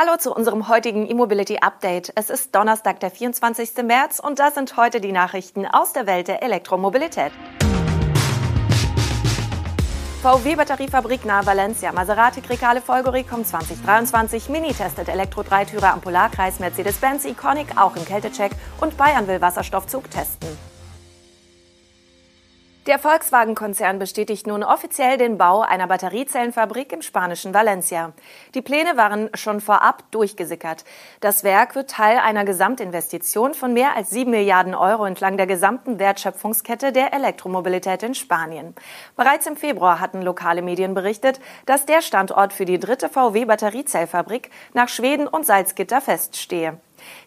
Hallo zu unserem heutigen eMobility-Update. Es ist Donnerstag, der 24. März und das sind heute die Nachrichten aus der Welt der Elektromobilität. VW-Batteriefabrik nahe Valencia, Maserati Grecale Folgore kommt 2023, Mini testet Elektro-Dreitürer am Polarkreis, Mercedes-Benz eEconic auch im Kältecheck und Bayern will Wasserstoff-Zug testen. Der Volkswagen-Konzern bestätigt nun offiziell den Bau einer Batteriezellenfabrik im spanischen Valencia. Die Pläne waren schon vorab durchgesickert. Das Werk wird Teil einer Gesamtinvestition von mehr als 7 Milliarden € entlang der gesamten Wertschöpfungskette der Elektromobilität in Spanien. Bereits im Februar hatten lokale Medien berichtet, dass der Standort für die dritte VW-Batteriezellfabrik nach Schweden und Salzgitter feststehe.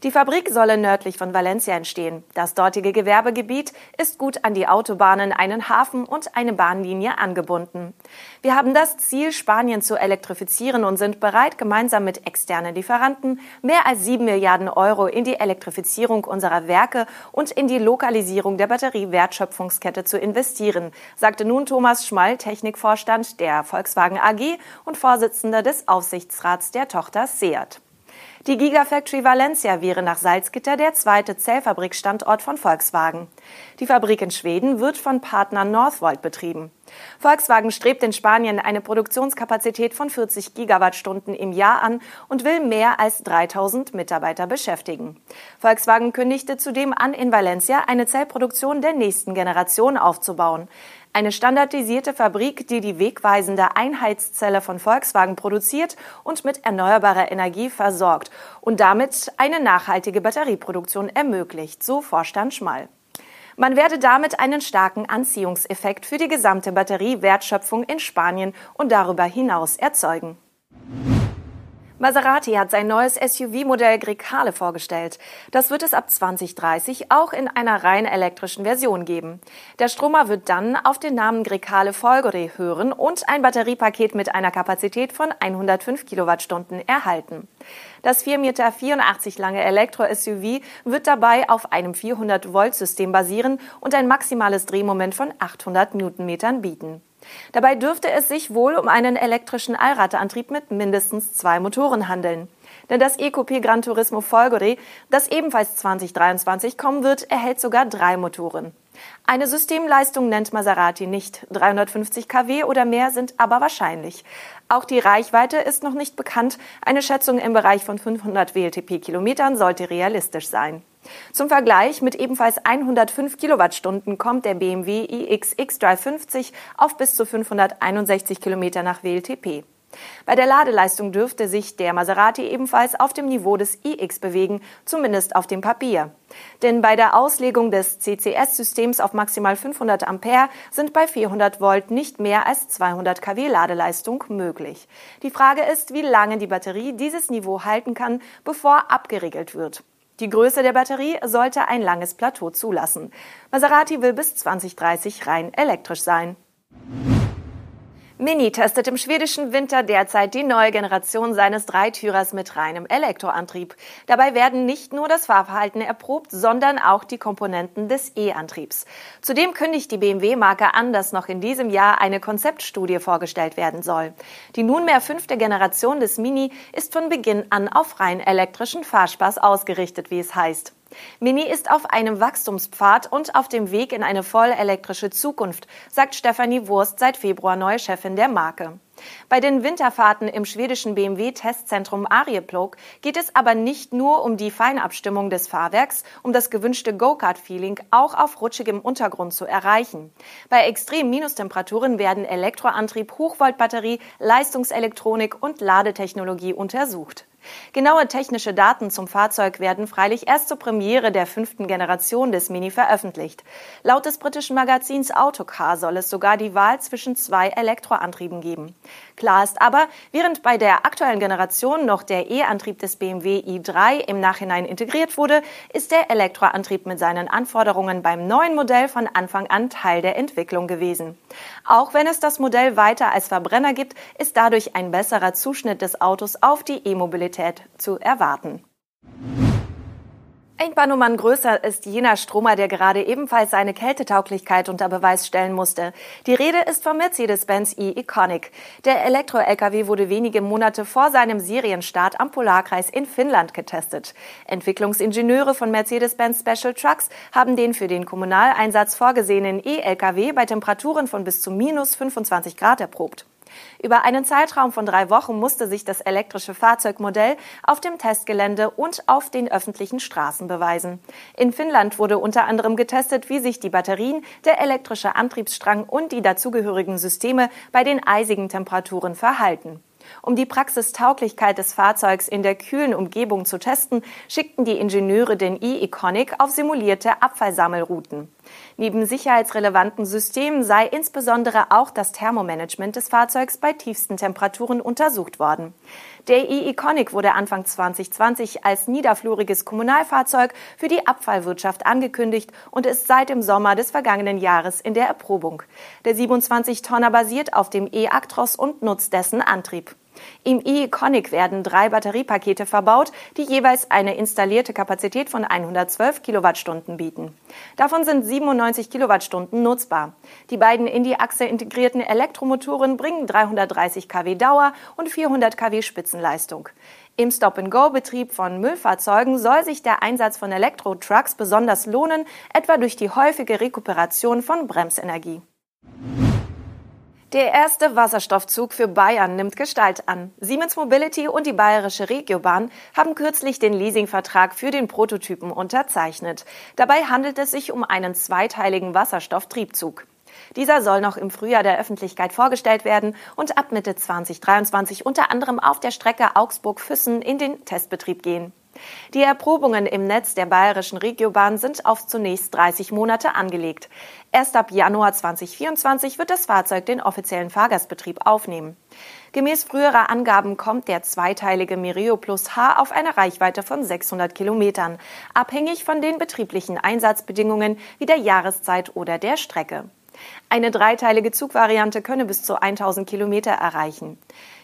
Die Fabrik solle nördlich von Valencia entstehen. Das dortige Gewerbegebiet ist gut an die Autobahnen, einen Hafen und eine Bahnlinie angebunden. Wir haben das Ziel, Spanien zu elektrifizieren und sind bereit, gemeinsam mit externen Lieferanten mehr als 7 Milliarden € in die Elektrifizierung unserer Werke und in die Lokalisierung der Batteriewertschöpfungskette zu investieren, sagte nun Thomas Schmall, Technikvorstand der Volkswagen AG und Vorsitzender des Aufsichtsrats der Tochter Seat. Die Gigafactory Valencia wäre nach Salzgitter der zweite Zellfabrikstandort von Volkswagen. Die Fabrik in Schweden wird von Partner Northvolt betrieben. Volkswagen strebt in Spanien eine Produktionskapazität von 40 Gigawattstunden im Jahr an und will mehr als 3000 Mitarbeiter beschäftigen. Volkswagen kündigte zudem an, in Valencia eine Zellproduktion der nächsten Generation aufzubauen. Eine standardisierte Fabrik, die die wegweisende Einheitszelle von Volkswagen produziert und mit erneuerbarer Energie versorgt und damit eine nachhaltige Batterieproduktion ermöglicht, so Vorstand Schmall. Man werde damit einen starken Anziehungseffekt für die gesamte Batteriewertschöpfung in Spanien und darüber hinaus erzeugen. Maserati hat sein neues SUV-Modell Grecale vorgestellt. Das wird es ab 2030 auch in einer rein elektrischen Version geben. Der Stromer wird dann auf den Namen Grecale Folgore hören und ein Batteriepaket mit einer Kapazität von 105 Kilowattstunden erhalten. Das 4,84 Meter lange Elektro-SUV wird dabei auf einem 400-Volt-System basieren und ein maximales Drehmoment von 800 Newtonmetern bieten. Dabei dürfte es sich wohl um einen elektrischen Allradantrieb mit mindestens 2 Motoren handeln. Denn das EQP Gran Turismo Folgore, das ebenfalls 2023 kommen wird, erhält sogar 3 Motoren. Eine Systemleistung nennt Maserati nicht, 350 kW oder mehr sind aber wahrscheinlich. Auch die Reichweite ist noch nicht bekannt, eine Schätzung im Bereich von 500 WLTP-Kilometern sollte realistisch sein. Zum Vergleich, mit ebenfalls 105 Kilowattstunden kommt der BMW iX xDrive50 auf bis zu 561 Kilometer nach WLTP. Bei der Ladeleistung dürfte sich der Maserati ebenfalls auf dem Niveau des iX bewegen, zumindest auf dem Papier. Denn bei der Auslegung des CCS-Systems auf maximal 500 Ampere sind bei 400 Volt nicht mehr als 200 kW Ladeleistung möglich. Die Frage ist, wie lange die Batterie dieses Niveau halten kann, bevor abgeriegelt wird. Die Größe der Batterie sollte ein langes Plateau zulassen. Maserati will bis 2030 rein elektrisch sein. Mini testet im schwedischen Winter derzeit die neue Generation seines Dreitürers mit reinem Elektroantrieb. Dabei werden nicht nur das Fahrverhalten erprobt, sondern auch die Komponenten des E-Antriebs. Zudem kündigt die BMW-Marke an, dass noch in diesem Jahr eine Konzeptstudie vorgestellt werden soll. Die nunmehr 5. Generation des Mini ist von Beginn an auf rein elektrischen Fahrspaß ausgerichtet, wie es heißt. Mini ist auf einem Wachstumspfad und auf dem Weg in eine voll elektrische Zukunft, sagt Stefanie Wurst, seit Februar neue Chefin der Marke. Bei den Winterfahrten im schwedischen BMW-Testzentrum Arieplog geht es aber nicht nur um die Feinabstimmung des Fahrwerks, um das gewünschte Go-Kart-Feeling auch auf rutschigem Untergrund zu erreichen. Bei extremen Minustemperaturen werden Elektroantrieb, Hochvoltbatterie, Leistungselektronik und Ladetechnologie untersucht. Genaue technische Daten zum Fahrzeug werden freilich erst zur Premiere der 5. Generation des Mini veröffentlicht. Laut des britischen Magazins Autocar soll es sogar die Wahl zwischen 2 Elektroantrieben geben. Klar ist aber, während bei der aktuellen Generation noch der E-Antrieb des BMW i3 im Nachhinein integriert wurde, ist der Elektroantrieb mit seinen Anforderungen beim neuen Modell von Anfang an Teil der Entwicklung gewesen. Auch wenn es das Modell weiter als Verbrenner gibt, ist dadurch ein besserer Zuschnitt des Autos auf die E-Mobilität zu erwarten. Ein paar Nummern größer ist jener Stromer, der gerade ebenfalls seine Kältetauglichkeit unter Beweis stellen musste. Die Rede ist vom Mercedes-Benz eEconic. Der Elektro-LKW wurde wenige Monate vor seinem Serienstart am Polarkreis in Finnland getestet. Entwicklungsingenieure von Mercedes-Benz Special Trucks haben den für den Kommunaleinsatz vorgesehenen E-LKW bei Temperaturen von bis zu -25 Grad erprobt. Über einen Zeitraum von 3 Wochen musste sich das elektrische Fahrzeugmodell auf dem Testgelände und auf den öffentlichen Straßen beweisen. In Finnland wurde unter anderem getestet, wie sich die Batterien, der elektrische Antriebsstrang und die dazugehörigen Systeme bei den eisigen Temperaturen verhalten. Um die Praxistauglichkeit des Fahrzeugs in der kühlen Umgebung zu testen, schickten die Ingenieure den eEconic auf simulierte Abfallsammelrouten. Neben sicherheitsrelevanten Systemen sei insbesondere auch das Thermomanagement des Fahrzeugs bei tiefsten Temperaturen untersucht worden. Der eEconic wurde Anfang 2020 als niederfluriges Kommunalfahrzeug für die Abfallwirtschaft angekündigt und ist seit dem Sommer des vergangenen Jahres in der Erprobung. Der 27-Tonner basiert auf dem E-Actros und nutzt dessen Antrieb. Im eEconic werden 3 Batteriepakete verbaut, die jeweils eine installierte Kapazität von 112 Kilowattstunden bieten. Davon sind 97 Kilowattstunden nutzbar. Die beiden in die Achse integrierten Elektromotoren bringen 330 kW Dauer und 400 kW Spitzenleistung. Im Stop-and-Go-Betrieb von Müllfahrzeugen soll sich der Einsatz von Elektro-Trucks besonders lohnen, etwa durch die häufige Rekuperation von Bremsenergie. Der erste Wasserstoffzug für Bayern nimmt Gestalt an. Siemens Mobility und die Bayerische Regiobahn haben kürzlich den Leasingvertrag für den Prototypen unterzeichnet. Dabei handelt es sich um einen zweiteiligen Wasserstofftriebzug. Dieser soll noch im Frühjahr der Öffentlichkeit vorgestellt werden und ab Mitte 2023 unter anderem auf der Strecke Augsburg-Füssen in den Testbetrieb gehen. Die Erprobungen im Netz der Bayerischen Regiobahn sind auf zunächst 30 Monate angelegt. Erst ab Januar 2024 wird das Fahrzeug den offiziellen Fahrgastbetrieb aufnehmen. Gemäß früherer Angaben kommt der zweiteilige Mireo Plus H auf eine Reichweite von 600 Kilometern, abhängig von den betrieblichen Einsatzbedingungen wie der Jahreszeit oder der Strecke. Eine dreiteilige Zugvariante könne bis zu 1000 Kilometer erreichen.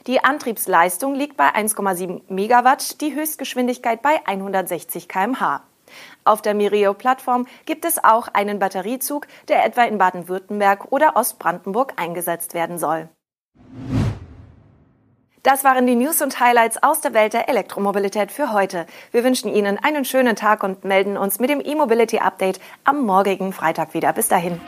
Die Antriebsleistung liegt bei 1,7 Megawatt, die Höchstgeschwindigkeit bei 160 km/h. Auf der Mireo-Plattform gibt es auch einen Batteriezug, der etwa in Baden-Württemberg oder Ostbrandenburg eingesetzt werden soll. Das waren die News und Highlights aus der Welt der Elektromobilität für heute. Wir wünschen Ihnen einen schönen Tag und melden uns mit dem E-Mobility-Update am morgigen Freitag wieder. Bis dahin.